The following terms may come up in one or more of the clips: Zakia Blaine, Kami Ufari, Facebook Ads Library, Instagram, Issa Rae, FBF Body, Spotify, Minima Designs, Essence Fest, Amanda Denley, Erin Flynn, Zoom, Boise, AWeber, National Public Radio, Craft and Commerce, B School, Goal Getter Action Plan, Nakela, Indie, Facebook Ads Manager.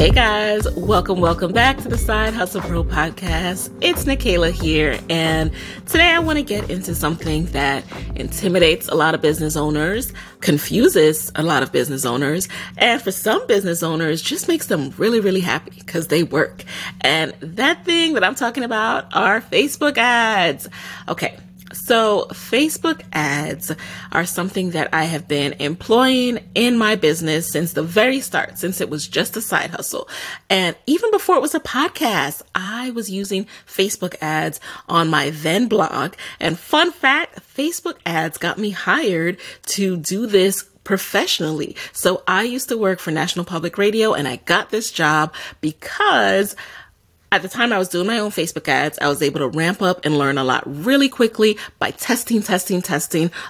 Hey guys, welcome back to the Side Hustle Pro podcast. It's Nakela here, and today I want to get into something that intimidates a lot of business owners, confuses a lot of business owners, and for some business owners just makes them really, really happy because they work. And that thing that I'm talking about are Facebook ads. Okay. So Facebook ads are something that I have been employing in my business since the very start, since it was just a side hustle. And even before it was a podcast, I was using Facebook ads on my then blog. And fun fact, Facebook ads got me hired to do this professionally. So I used to work for National Public Radio, and I got this job because at the time I was doing my own Facebook ads, I was able to ramp up and learn a lot really quickly by testing.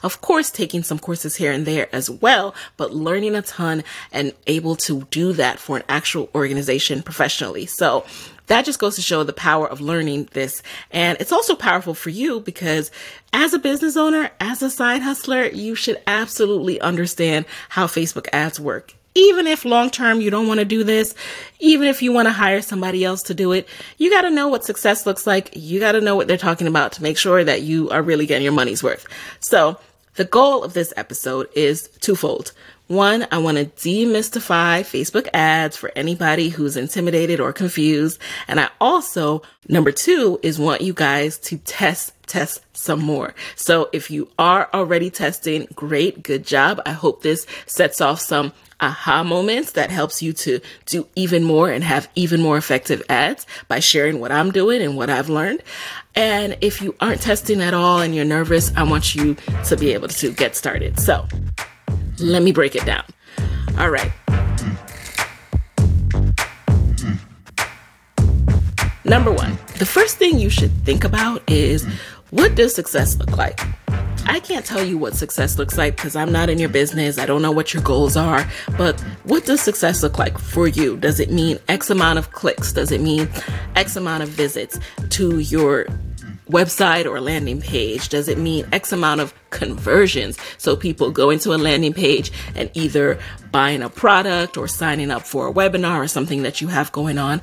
Of course, taking some courses here and there as well, but learning a ton and able to do that for an actual organization professionally. So that just goes to show the power of learning this. And it's also powerful for you because as a business owner, as a side hustler, you should absolutely understand how Facebook ads work. Even if long-term you don't want to do this, even if you want to hire somebody else to do it, you got to know what success looks like. You got to know what they're talking about to make sure that you are really getting your money's worth. So the goal of this episode is twofold. One, I want to demystify Facebook ads for anybody who's intimidated or confused. And I also, number two, is want you guys to test some more. So if you are already testing, great, good job. I hope this sets off some aha moments that helps you to do even more and have even more effective ads by sharing what I'm doing and what I've learned. And if you aren't testing at all and you're nervous, I want you to be able to get started. So let me break it down. All right. Number one, the first thing you should think about is, what does success look like? I can't tell you what success looks like because I'm not in your business. I don't know what your goals are, but what does success look like for you? Does it mean X amount of clicks? Does it mean X amount of visits to your website or landing page? Does it mean X amount of conversions? So people go into a landing page and either buying a product or signing up for a webinar or something that you have going on.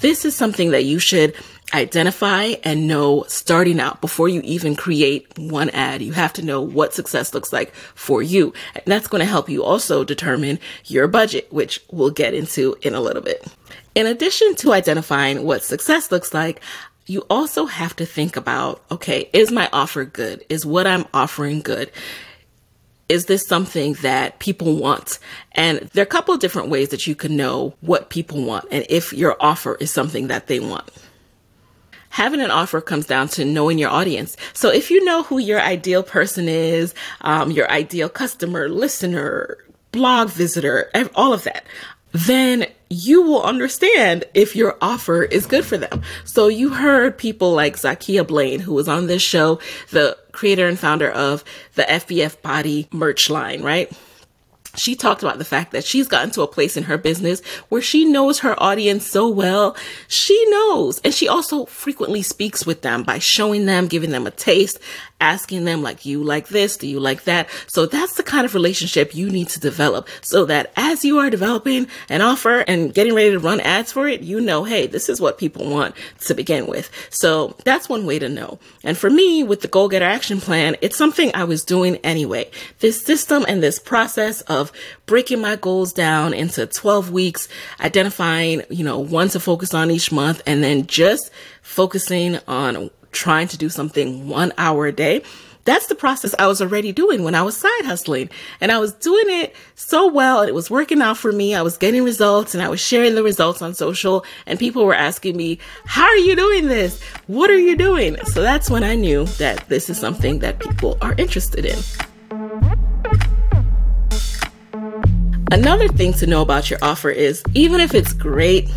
This is something that you should identify and know starting out before you even create one ad. You have to know what success looks like for you. And that's going to help you also determine your budget, which we'll get into in a little bit. In addition to identifying what success looks like, you also have to think about, okay, is my offer good? Is what I'm offering good? Is this something that people want? And there are a couple of different ways that you can know what people want and if your offer is something that they want. Having an offer comes down to knowing your audience. So if you know who your ideal person is, your ideal customer, listener, blog visitor, all of that, then you will understand if your offer is good for them. So you heard people like Zakia Blaine, who was on this show, the creator and founder of the FBF Body merch line, right? She talked about the fact that she's gotten to a place in her business where she knows her audience so well. She knows. And she also frequently speaks with them by showing them, giving them a taste, asking them, like, do you like this? Do you like that? So that's the kind of relationship you need to develop so that as you are developing an offer and getting ready to run ads for it, you know, hey, this is what people want to begin with. So that's one way to know. And for me, with the Goal Getter Action Plan, it's something I was doing anyway. This system and this process of breaking my goals down into 12 weeks, identifying, one to focus on each month, and then just focusing on trying to do something 1 hour a day. That's the process I was already doing when I was side hustling, and I was doing it so well. It was working out for me. I was getting results and I was sharing the results on social, and people were asking me, how are you doing this? What are you doing? So that's when I knew that this is something that people are interested in. Another thing to know about your offer is, even if it's great,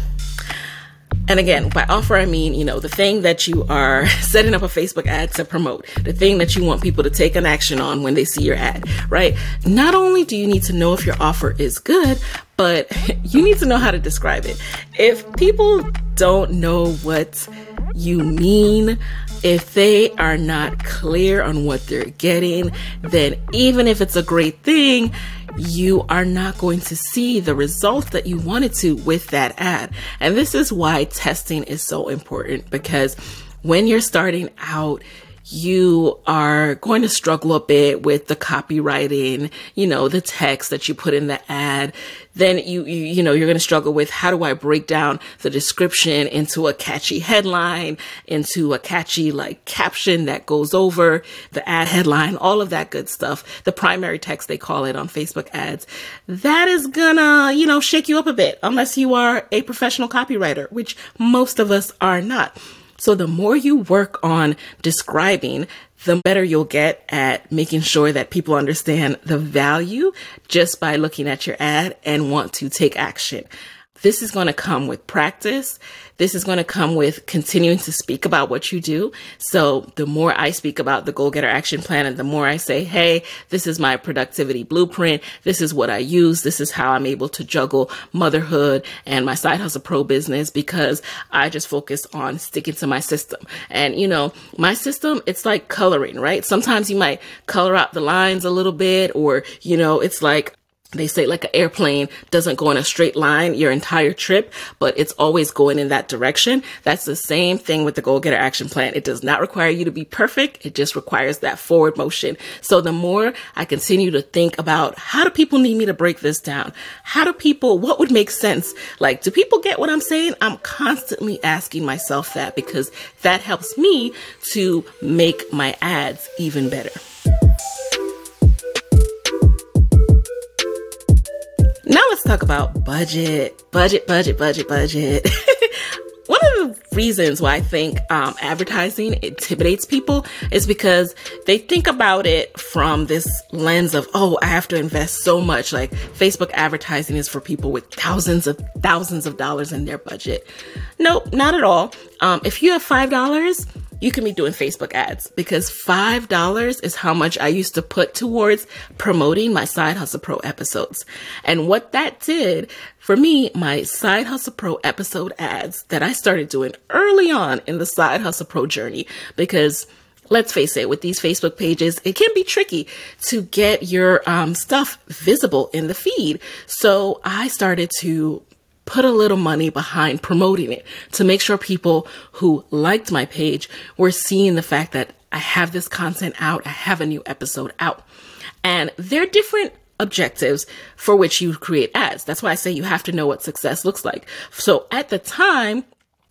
and again, by offer, I mean, the thing that you are setting up a Facebook ad to promote, the thing that you want people to take an action on when they see your ad, right? Not only do you need to know if your offer is good, but you need to know how to describe it. If people don't know what you mean, if they are not clear on what they're getting, then even if it's a great thing, you are not going to see the results that you wanted to with that ad. And this is why testing is so important, because when you're starting out, you are going to struggle a bit with the copywriting, you know, the text that you put in the ad. Then you're going to struggle with, how do I break down the description into a catchy headline, into a catchy like caption that goes over the ad headline, all of that good stuff. The primary text, they call it on Facebook ads. That is gonna, shake you up a bit unless you are a professional copywriter, which most of us are not. So the more you work on describing, the better you'll get at making sure that people understand the value just by looking at your ad and want to take action. This is going to come with practice. This is going to come with continuing to speak about what you do. So the more I speak about the Goal Getter Action Plan, and the more I say, hey, this is my productivity blueprint. This is what I use. This is how I'm able to juggle motherhood and my side hustle pro business, because I just focus on sticking to my system. And my system, it's like coloring, right? Sometimes you might color out the lines a little bit, or, it's like, they say like an airplane doesn't go in a straight line your entire trip, but it's always going in that direction. That's the same thing with the Goal Getter Action Plan. It does not require you to be perfect. It just requires that forward motion. So the more I continue to think about, how do people need me to break this down? What would make sense? Like, do people get what I'm saying? I'm constantly asking myself that, because that helps me to make my ads even better. Now let's talk about budget. One of the reasons why I think advertising intimidates people is because they think about it from this lens of, I have to invest so much. Like, Facebook advertising is for people with thousands of dollars in their budget. Nope, not at all. If you have $5, you can be doing Facebook ads, because $5 is how much I used to put towards promoting my Side Hustle Pro episodes. And what that did for me, my Side Hustle Pro episode ads that I started doing early on in the Side Hustle Pro journey, because let's face it, with these Facebook pages, it can be tricky to get your stuff visible in the feed. So I started to put a little money behind promoting it to make sure people who liked my page were seeing the fact that I have this content out, I have a new episode out. And they're different objectives for which you create ads. That's why I say you have to know what success looks like. So at the time,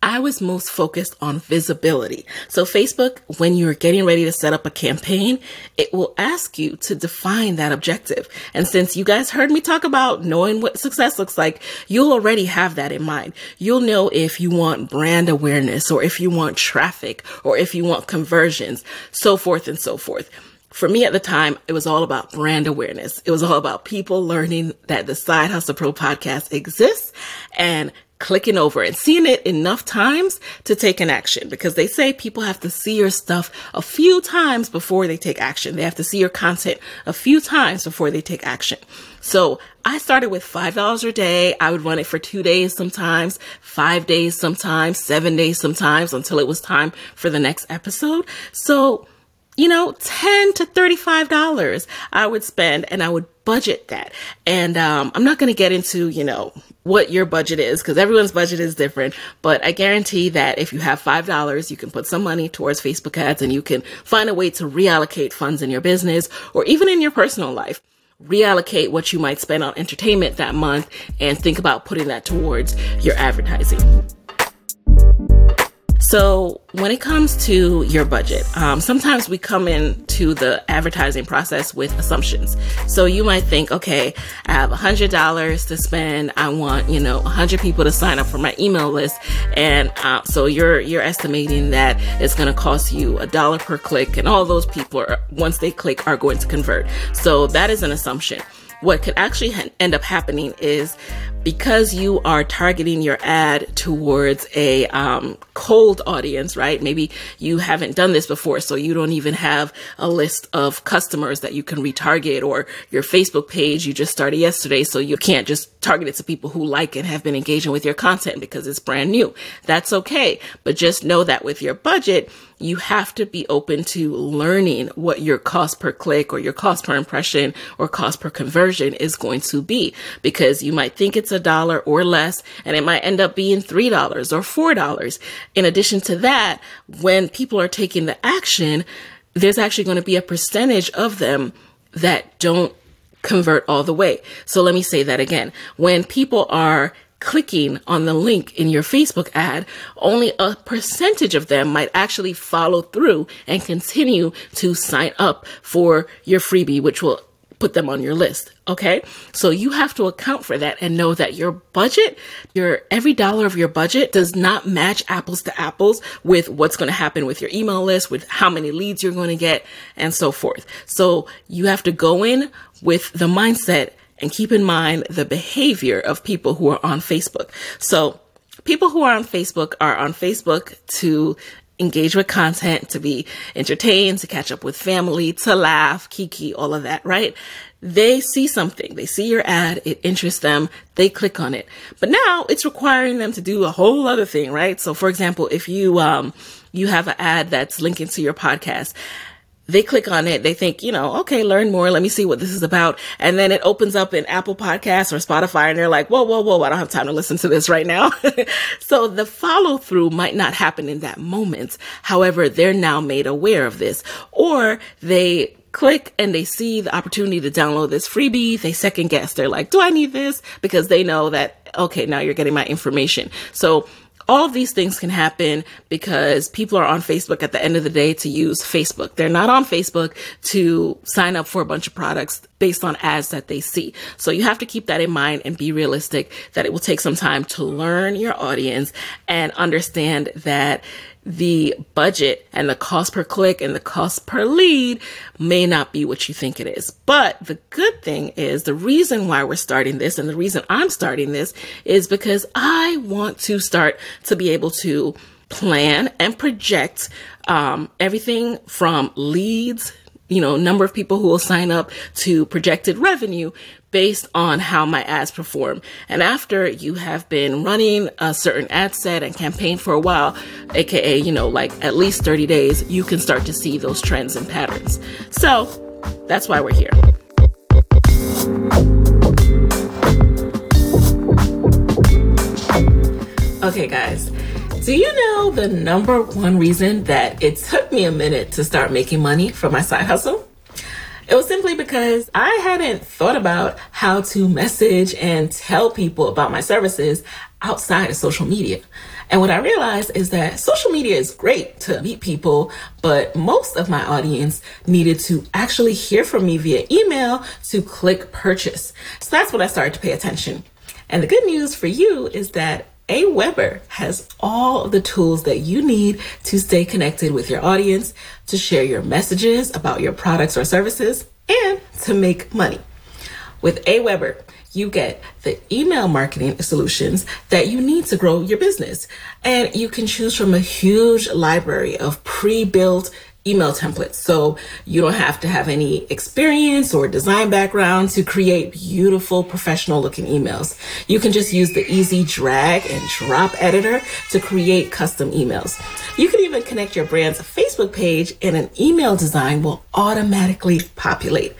I was most focused on visibility. So Facebook, when you're getting ready to set up a campaign, it will ask you to define that objective. And since you guys heard me talk about knowing what success looks like, you'll already have that in mind. You'll know if you want brand awareness, or if you want traffic, or if you want conversions, so forth and so forth. For me at the time, it was all about brand awareness. It was all about people learning that the Side Hustle Pro podcast exists and clicking over and seeing it enough times to take an action, because they say people have to see your stuff a few times before they take action. They have to see your content a few times before they take action. So I started with $5 a day. I would run it for 2 days sometimes, 5 days sometimes, 7 days sometimes, until it was time for the next episode. So $10 to $35 I would spend, and I would budget that. And I'm not going to get into, what your budget is, because everyone's budget is different. But I guarantee that if you have $5, you can put some money towards Facebook ads, and you can find a way to reallocate funds in your business or even in your personal life. Reallocate what you might spend on entertainment that month and think about putting that towards your advertising. So when it comes to your budget, sometimes we come into the advertising process with assumptions. So you might think, okay, I have $100 to spend. I want, 100 people to sign up for my email list. And so you're estimating that it's going to cost you $1 per click. And all those people, once they click, are going to convert. So that is an assumption. What could actually end up happening is, because you are targeting your ad towards a cold audience, right? Maybe you haven't done this before, so you don't even have a list of customers that you can retarget, or your Facebook page you just started yesterday, so you can't just target it to people who like and have been engaging with your content because it's brand new. That's okay. But just know that with your budget, you have to be open to learning what your cost per click or your cost per impression or cost per conversion is going to be, because you might think it's $1 or less, and it might end up being $3 or $4. In addition to that, when people are taking the action, there's actually going to be a percentage of them that don't convert all the way. So let me say that again. When people are clicking on the link in your Facebook ad, only a percentage of them might actually follow through and continue to sign up for your freebie, which will put them on your list. Okay. So you have to account for that and know that your budget, your every dollar of your budget does not match apples to apples with what's going to happen with your email list, with how many leads you're going to get, and so forth. So you have to go in with the mindset and keep in mind the behavior of people who are on Facebook. So people who are on Facebook to engage with content, to be entertained, to catch up with family, to laugh, kiki, all of that, right? They see something, they see your ad, it interests them, they click on it. But now it's requiring them to do a whole other thing, right? So for example, if you, you have an ad that's linking to your podcast, they click on it. They think, you know, okay, learn more. Let me see what this is about. And then it opens up in Apple Podcasts or Spotify and they're like, whoa, I don't have time to listen to this right now. So the follow through might not happen in that moment. However, they're now made aware of this, or they click and they see the opportunity to download this freebie. They second guess. They're like, do I need this? Because they know that, okay, now you're getting my information. So all of these things can happen because people are on Facebook at the end of the day to use Facebook. They're not on Facebook to sign up for a bunch of products based on ads that they see. So you have to keep that in mind and be realistic that it will take some time to learn your audience and understand that the budget and the cost per click and the cost per lead may not be what you think it is. But the good thing is, the reason why we're starting this and the reason I'm starting this is because I want to start to be able to plan and project everything from leads, you know, number of people who will sign up, to projected revenue based on how my ads perform. And after you have been running a certain ad set and campaign for a while, AKA, you know, like at least 30 days, you can start to see those trends and patterns. So that's why we're here. Okay, guys. Do you know the number one reason that it took me a minute to start making money from my side hustle? It was simply because I hadn't thought about how to message and tell people about my services outside of social media. And what I realized is that social media is great to meet people, but most of my audience needed to actually hear from me via email to click purchase. So that's when I started to pay attention. And the good news for you is that AWeber has all the tools that you need to stay connected with your audience, to share your messages about your products or services, and to make money. With AWeber, you get the email marketing solutions that you need to grow your business. And you can choose from a huge library of pre-built email templates. So you don't have to have any experience or design background to create beautiful, professional looking emails. You can just use the easy drag and drop editor to create custom emails. You can even connect your brand's Facebook page and an email design will automatically populate.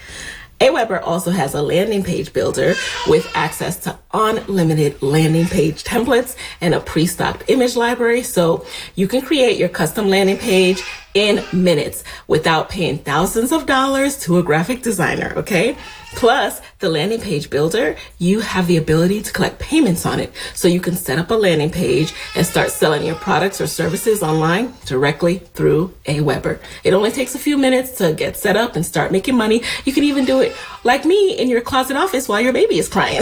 AWeber also has a landing page builder with access to unlimited landing page templates and a pre-stocked image library. So you can create your custom landing page in minutes without paying thousands of dollars to a graphic designer, okay? Plus, the landing page builder, you have the ability to collect payments on it. So you can set up a landing page and start selling your products or services online directly through AWeber. It only takes a few minutes to get set up and start making money. You can even do it like me in your closet office while your baby is crying.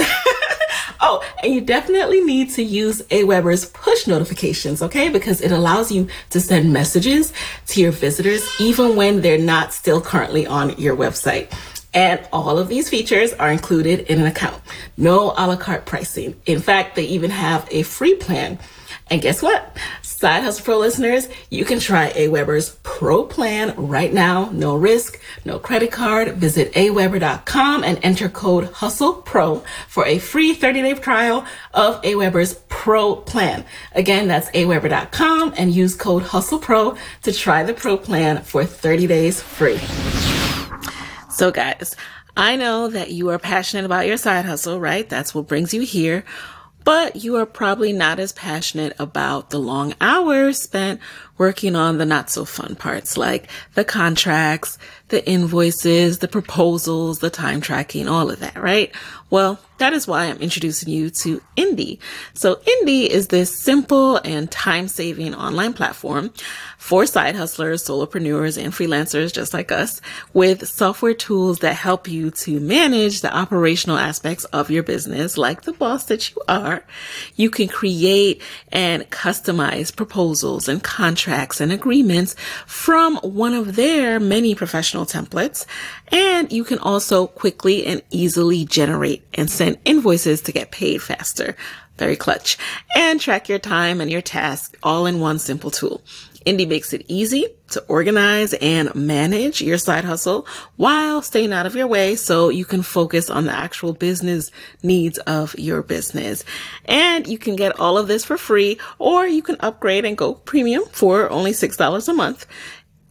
Oh, and you definitely need to use AWeber's push notifications, okay? Because it allows you to send messages to your visitors even when they're not still currently on your website. And all of these features are included in an account. No a la carte pricing. In fact, they even have a free plan. And guess what? Side Hustle Pro listeners, you can try AWeber's Pro plan right now. No risk, no credit card. Visit aweber.com and enter code HustlePro for a free 30-day trial of AWeber's Pro Pro plan. Again, that's aweber.com and use code HustlePro to try the Pro plan for 30 days free. So guys, I know that you are passionate about your side hustle, right? That's what brings you here. But you are probably not as passionate about the long hours spent working on the not so fun parts, like the contracts, the invoices, the proposals, the time tracking, all of that, right? Well, that is why I'm introducing you to Indie. So Indie is this simple and time-saving online platform for side hustlers, solopreneurs, and freelancers just like us, with software tools that help you to manage the operational aspects of your business like the boss that you are. You can create and customize proposals and contracts and agreements from one of their many professional templates, and you can also quickly and easily generate and send invoices to get paid faster. Very clutch. And track your time and your tasks all in one simple tool. Indie makes it easy to organize and manage your side hustle while staying out of your way so you can focus on the actual business needs of your business. And you can get all of this for free, or you can upgrade and go premium for only $6 a month.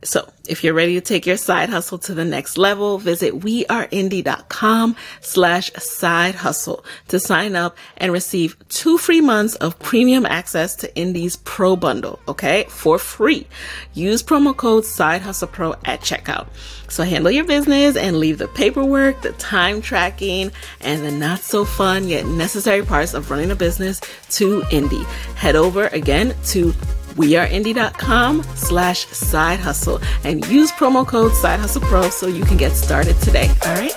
So if you're ready to take your side hustle to the next level, visit weareindie.com/side hustle to sign up and receive 2 free months of premium access to Indie's Pro Bundle, okay, for free. Use promo code SideHustlePro at checkout. So handle your business and leave the paperwork, the time tracking, and the not so fun yet necessary parts of running a business to Indie. Head over again to weareindie.com/side hustle and use promo code SideHustlePro so you can get started today. All right.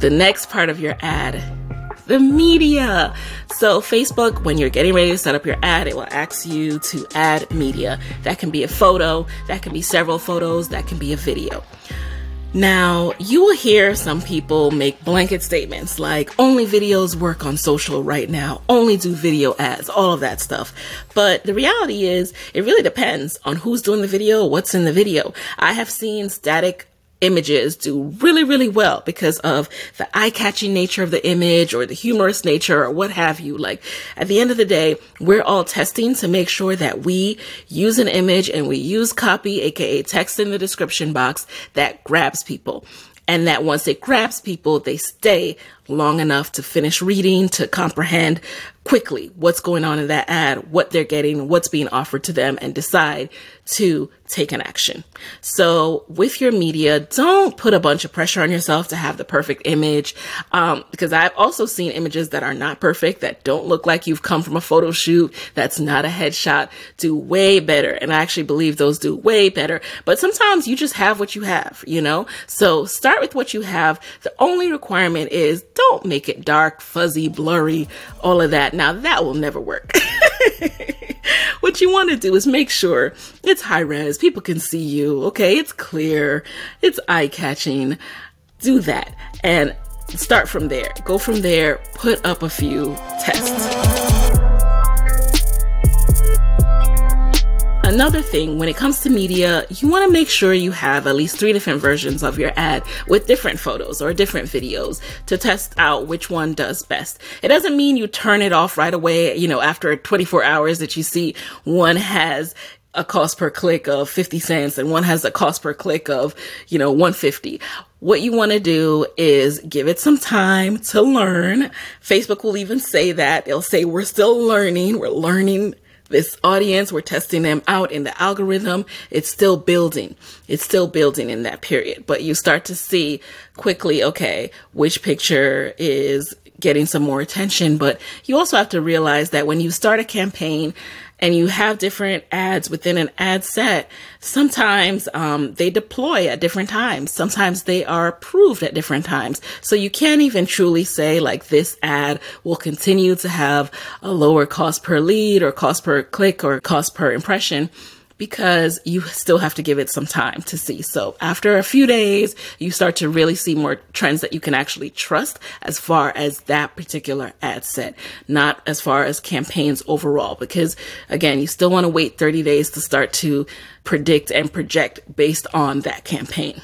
The next part of your ad, the media. So Facebook, when you're getting ready to set up your ad, it will ask you to add media. That can be a photo, that can be several photos, that can be a video. Now, you will hear some people make blanket statements like only videos work on social right now, only do video ads, all of that stuff. But the reality is it really depends on who's doing the video, what's in the video. I have seen static images do really, really well because of the eye-catching nature of the image or the humorous nature or what have you. Like, at the end of the day, we're all testing to make sure that we use an image and we use copy, aka text in the description box, that grabs people. And that once it grabs people, they stay long enough to finish reading, to comprehend quickly what's going on in that ad, what they're getting, what's being offered to them, and decide to take an action. So with your media, don't put a bunch of pressure on yourself to have the perfect image, because I've also seen images that are not perfect, that don't look like you've come from a photo shoot, that's not a headshot, do way better. And I actually believe those do way better. But sometimes you just have what you have, you know? So start with what you have. The only requirement is don't make it dark, fuzzy, blurry, all of that. Now that will never work. What you want to do is make sure it's high res, people can see you, okay, it's clear, it's eye-catching. Do that and start from there. Go from there, put up a few tests. Another thing, when it comes to media, you want to make sure you have at least 3 different versions of your ad with different photos or different videos to test out which one does best. It doesn't mean you turn it off right away, you know, after 24 hours that you see one has a cost per click of 50 cents and one has a cost per click of, you know, 150. What you want to do is give it some time to learn. Facebook will even say that. They'll say, we're still learning. We're learning this audience, we're testing them out in the algorithm. It's still building. It's still building in that period. But you start to see quickly, okay, which picture is getting some more attention. But you also have to realize that when you start a campaign and you have different ads within an ad set, sometimes they deploy at different times. Sometimes they are approved at different times. So you can't even truly say like this ad will continue to have a lower cost per lead or cost per click or cost per impression, because you still have to give it some time to see. So after a few days, you start to really see more trends that you can actually trust as far as that particular ad set, not as far as campaigns overall, because again, you still want to wait 30 days to start to predict and project based on that campaign.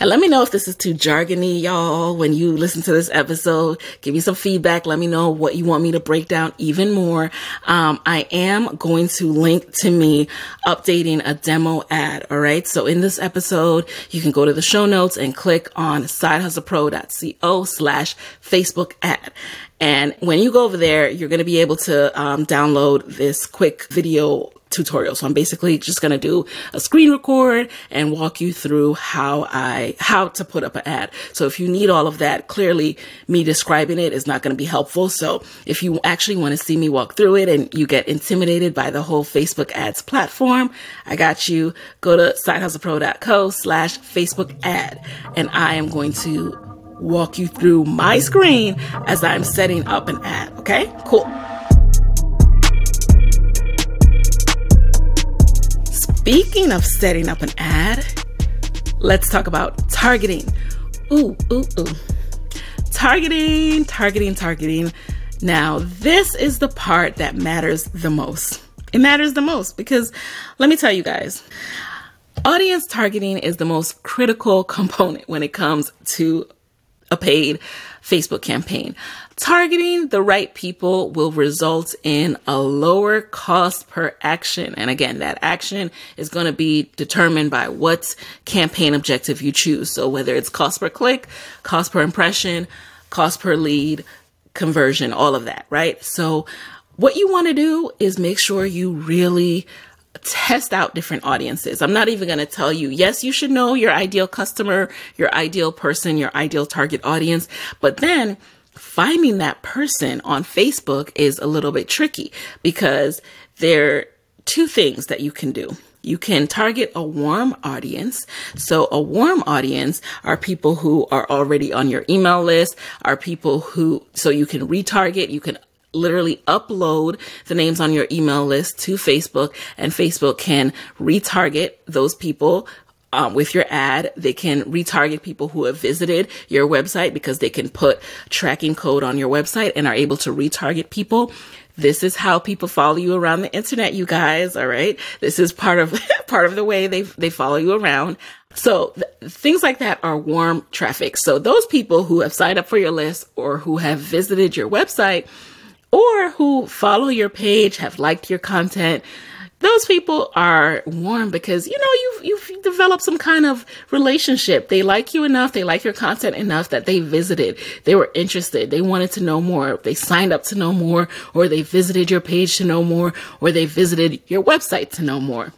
And let me know if this is too jargony, y'all, when you listen to this episode. Give me some feedback. Let me know what you want me to break down even more. I am going to link to me updating a demo ad, all right? So in this episode, you can go to the show notes and click on sidehustlepro.co/Facebook ad. And when you go over there, you're going to be able to download this quick video tutorial. So I'm basically just going to do a screen record and walk you through how to put up an ad. So if you need all of that, clearly me describing it is not going to be helpful. So if you actually want to see me walk through it and you get intimidated by the whole Facebook ads platform, I got you. Go to sidehustlepro.co/Facebook ad. And I am going to walk you through my screen as I'm setting up an ad. Okay, cool. Speaking of setting up an ad, let's talk about targeting. Targeting. Now, this is the part that matters the most. It matters the most because let me tell you guys, audience targeting is the most critical component when it comes to a paid Facebook campaign. Targeting the right people will result in a lower cost per action. And again, that action is going to be determined by what campaign objective you choose. So whether it's cost per click, cost per impression, cost per lead, conversion, all of that, right? So what you want to do is make sure you really test out different audiences. I'm not even going to tell you, yes, you should know your ideal customer, your ideal person, your ideal target audience, but then finding that person on Facebook is a little bit tricky because there are two things that you can do. You can target a warm audience. So a warm audience are people who are already on your email list, are people who, so you can retarget, you can literally upload the names on your email list to Facebook, and Facebook can retarget those people with your ad. They can retarget people who have visited your website because they can put tracking code on your website and are able to retarget people. This is how people follow you around the internet, you guys. All right. This is part of the way they follow you around. So things like that are warm traffic. So those people who have signed up for your list or who have visited your website or who follow your page, have liked your content, those people are warm because, you know, you've developed some kind of relationship. They like you enough. They like your content enough that they visited. They were interested. They wanted to know more. They signed up to know more, or they visited your page to know more, or they visited your website to know more.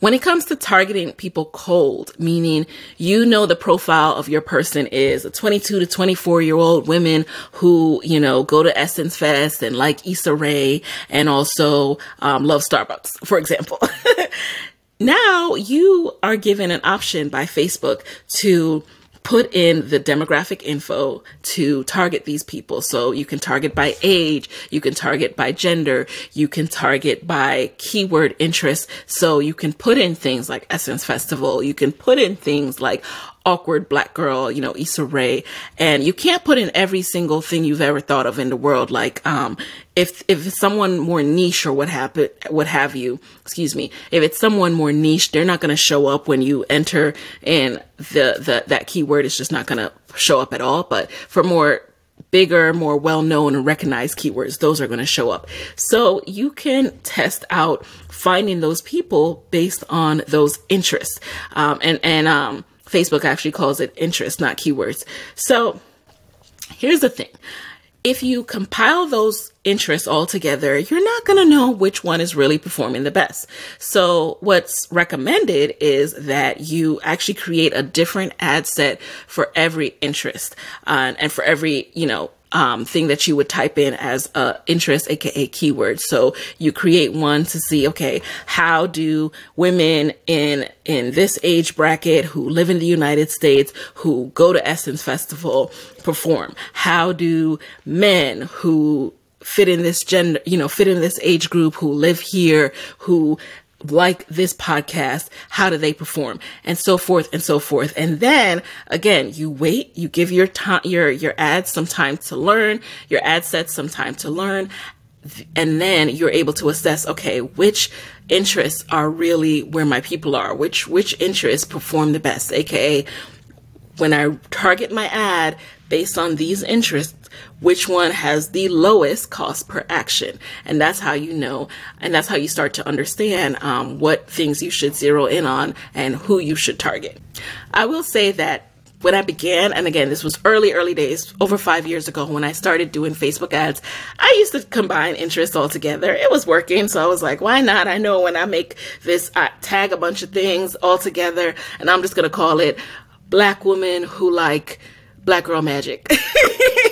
When it comes to targeting people cold, meaning, you know, the profile of your person is a 22 to 24-year-old women who, you know, go to Essence Fest and like Issa Rae and also love Starbucks, for example. Now you are given an option by Facebook to put in the demographic info to target these people. So you can target by age, you can target by gender, you can target by keyword interest. So you can put in things like Essence Festival, you can put in things like awkward black girl, you know, Issa Rae. And you can't put in every single thing you've ever thought of in the world. Like, if it's someone more niche or if it's someone more niche, they're not going to show up when you enter, and that keyword is just not going to show up at all. But for more bigger, more well-known and recognized keywords, those are going to show up. So you can test out finding those people based on those interests. Facebook actually calls it interest, not keywords. So here's the thing. If you compile those interests all together, you're not going to know which one is really performing the best. So what's recommended is that you actually create a different ad set for every interest and for every, you know, thing that you would type in as interest, aka keyword. So you create one to see, okay, how do women in this age bracket who live in the United States, who go to Essence Festival, perform? How do men who fit in this gender, you know, fit in this age group, who live here, who like this podcast, how do they perform? And so forth and so forth. And then again, you wait, you give your time, your ads some time to learn, your ad sets some time to learn. And then you're able to assess, okay, which interests are really where my people are, which interests perform the best, aka when I target my ad based on these interests, which one has the lowest cost per action. And that's how you know, and that's how you start to understand what things you should zero in on and who you should target. I will say that when I began, and again, this was early days, over 5 years ago when I started doing Facebook ads, I used to combine interests all together. It was working, so I was like, why not? I know when I make this, I tag a bunch of things all together, and I'm just going to call it Black women who like Black girl magic,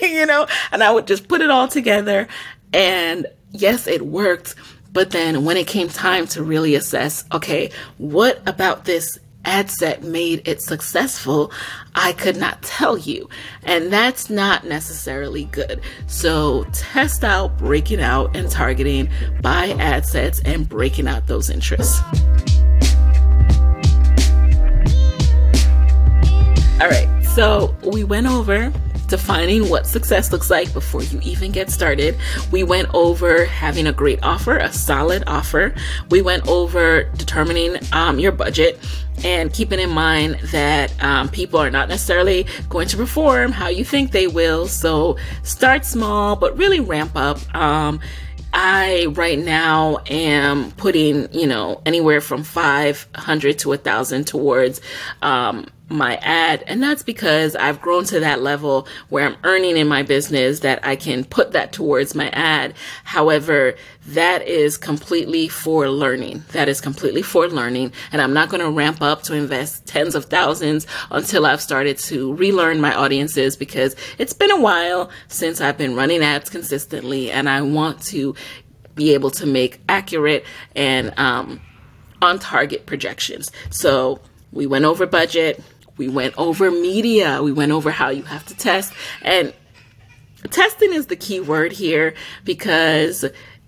you know? And I would just put it all together, and yes, it worked. But then when it came time to really assess, okay, what about this ad set made it successful, I could not tell you. And that's not necessarily good. So test out breaking out and targeting by ad sets and breaking out those interests. All right, so we went over defining what success looks like before you even get started. We went over having a great offer, a solid offer. We went over determining your budget and keeping in mind that people are not necessarily going to perform how you think they will. So start small, but really ramp up. I right now am putting, anywhere from 500 to 1,000 towards my ad. And that's because I've grown to that level where I'm earning in my business that I can put that towards my ad. However, that is completely for learning. And I'm not going to ramp up to invest tens of thousands until I've started to relearn my audiences, because it's been a while since I've been running ads consistently, and I want to be able to make accurate and on target projections. So we went over budget. We went over media. We went over how you have to test. And testing is the key word here, because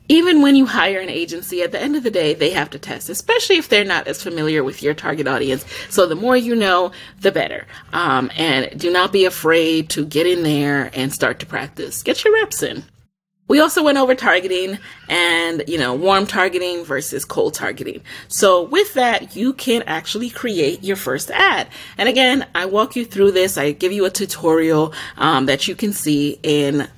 even when you hire an agency, at the end of the day, they have to test, especially if they're not as familiar with your target audience. So the more you know, the better. And do not be afraid to get in there and start to practice. Get your reps in. We also went over targeting and, warm targeting versus cold targeting. So with that, you can actually create your first ad. And again, I walk you through this. I give you a tutorial that you can see in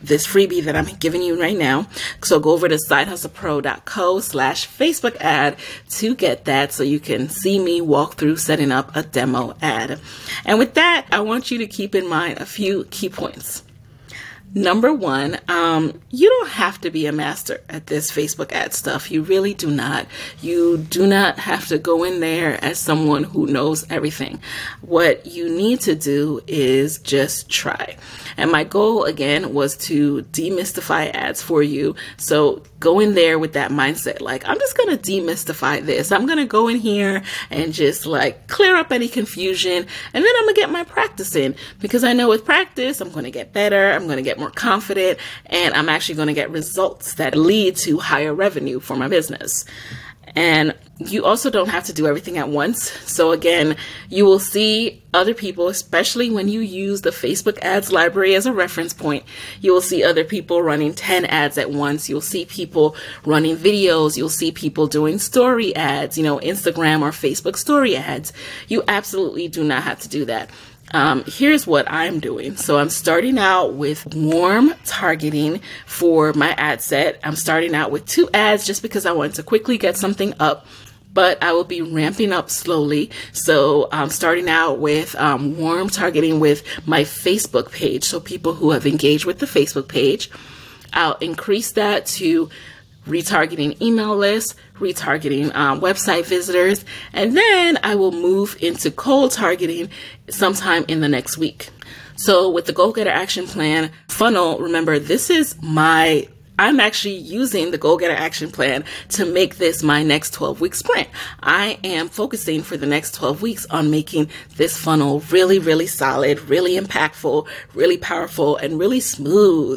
this freebie that I'm giving you right now. So go over to sidehustlepro.co/Facebook ad to get that, so you can see me walk through setting up a demo ad. And with that, I want you to keep in mind a few key points. Number one, you don't have to be a master at this Facebook ad stuff. You really do not. You do not have to go in there as someone who knows everything. What you need to do is just try. And my goal, again, was to demystify ads for you. So go in there with that mindset, like, I'm just going to demystify this. I'm going to go in here and just like clear up any confusion. And then I'm going to get my practice in, because I know with practice, I'm going to get better. I'm going to get more confident, and I'm actually going to get results that lead to higher revenue for my business. And you also don't have to do everything at once. So again, you will see other people, especially when you use the Facebook Ads Library as a reference point, you will see other people running 10 ads at once. You'll see people running videos. You'll see people doing story ads, Instagram or Facebook story ads. You absolutely do not have to do that. Here's what I'm doing. So I'm starting out with warm targeting for my ad set. I'm starting out with 2 ads just because I want to quickly get something up, but I will be ramping up slowly. So I'm starting out with warm targeting with my Facebook page. So people who have engaged with the Facebook page, I'll increase that to retargeting email lists, retargeting website visitors, and then I will move into cold targeting sometime in the next week. So with the Goal Getter Action Plan funnel, remember, I'm actually using the Goal Getter Action Plan to make this my next 12-week sprint. I am focusing for the next 12 weeks on making this funnel really, really solid, really impactful, really powerful, and really smooth,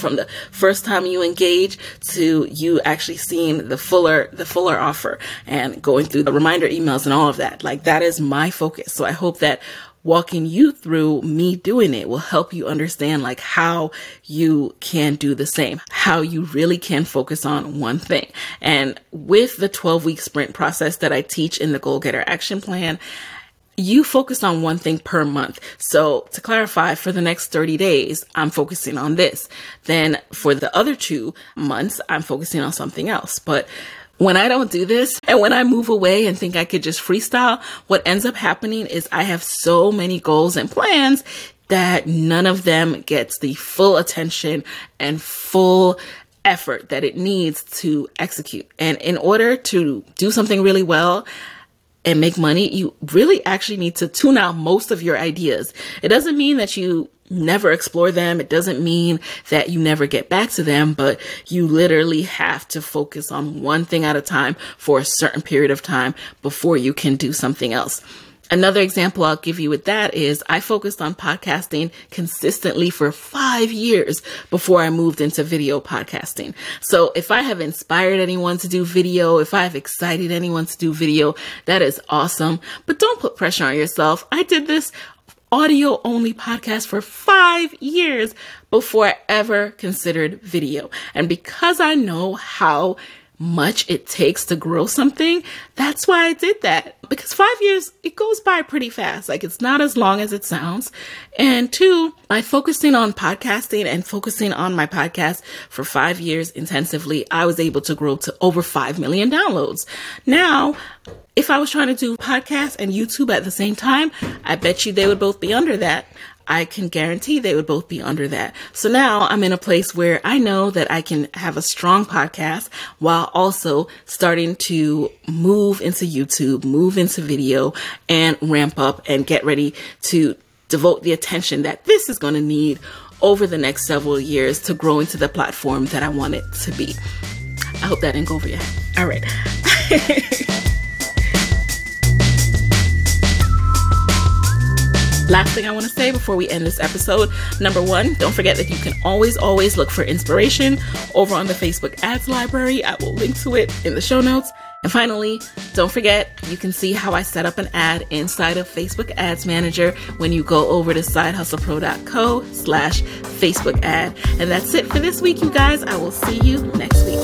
from the first time you engage to you actually seeing the fuller offer and going through the reminder emails and all of that. Like, that is my focus. So I hope that walking you through me doing it will help you understand like how you can do the same, how you really can focus on one thing. And with the 12-week sprint process that I teach in the Goal Getter Action Plan, you focus on one thing per month. So to clarify, for the next 30 days, I'm focusing on this. Then for the other 2 months, I'm focusing on something else. But when I don't do this and when I move away and think I could just freestyle, what ends up happening is I have so many goals and plans that none of them gets the full attention and full effort that it needs to execute. And in order to do something really well and make money, you really actually need to tune out most of your ideas. It doesn't mean that you never explore them. It doesn't mean that you never get back to them, but you literally have to focus on one thing at a time for a certain period of time before you can do something else. Another example I'll give you with that is I focused on podcasting consistently for 5 years before I moved into video podcasting. So if I have inspired anyone to do video, if I've excited anyone to do video, that is awesome. But don't put pressure on yourself. I did this audio only podcast for 5 years before I ever considered video. And because I know how much it takes to grow something, that's why I did that. Because 5 years, it goes by pretty fast. Like, it's not as long as it sounds. And 2, by focusing on podcasting and focusing on my podcast for 5 years intensively, I was able to grow to over 5 million downloads. Now, if I was trying to do podcasts and YouTube at the same time, I bet you they would both be under that. I can guarantee they would both be under that. So now I'm in a place where I know that I can have a strong podcast while also starting to move into YouTube, move into video, and ramp up and get ready to devote the attention that this is going to need over the next several years to grow into the platform that I want it to be. I hope that didn't go over your head. All right. Last thing I want to say before we end this episode, 1, don't forget that you can always look for inspiration over on the Facebook Ads Library. I will link to it in the show notes. And finally, don't forget, you can see how I set up an ad inside of Facebook Ads Manager when you go over to sidehustlepro.co/Facebook ad. And that's it for this week, you guys. I will see you next week.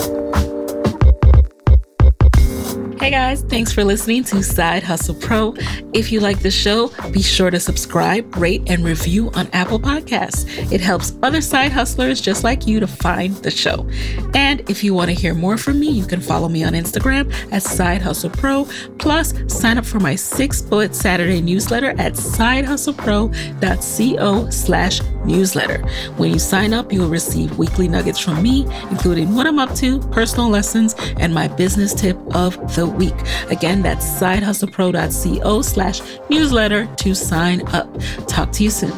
Hey guys, thanks for listening to Side Hustle Pro. If you like the show, be sure to subscribe, rate, and review on Apple Podcasts. It helps other side hustlers just like you to find the show. And if you want to hear more from me, you can follow me on Instagram at Side Hustle Pro. Plus, sign up for my 6-bullet Saturday newsletter at sidehustlepro.co/newsletter. When you sign up, you will receive weekly nuggets from me, including what I'm up to, personal lessons, and my business tip of the week. Again, that's sidehustlepro.co/newsletter to sign up. Talk to you soon.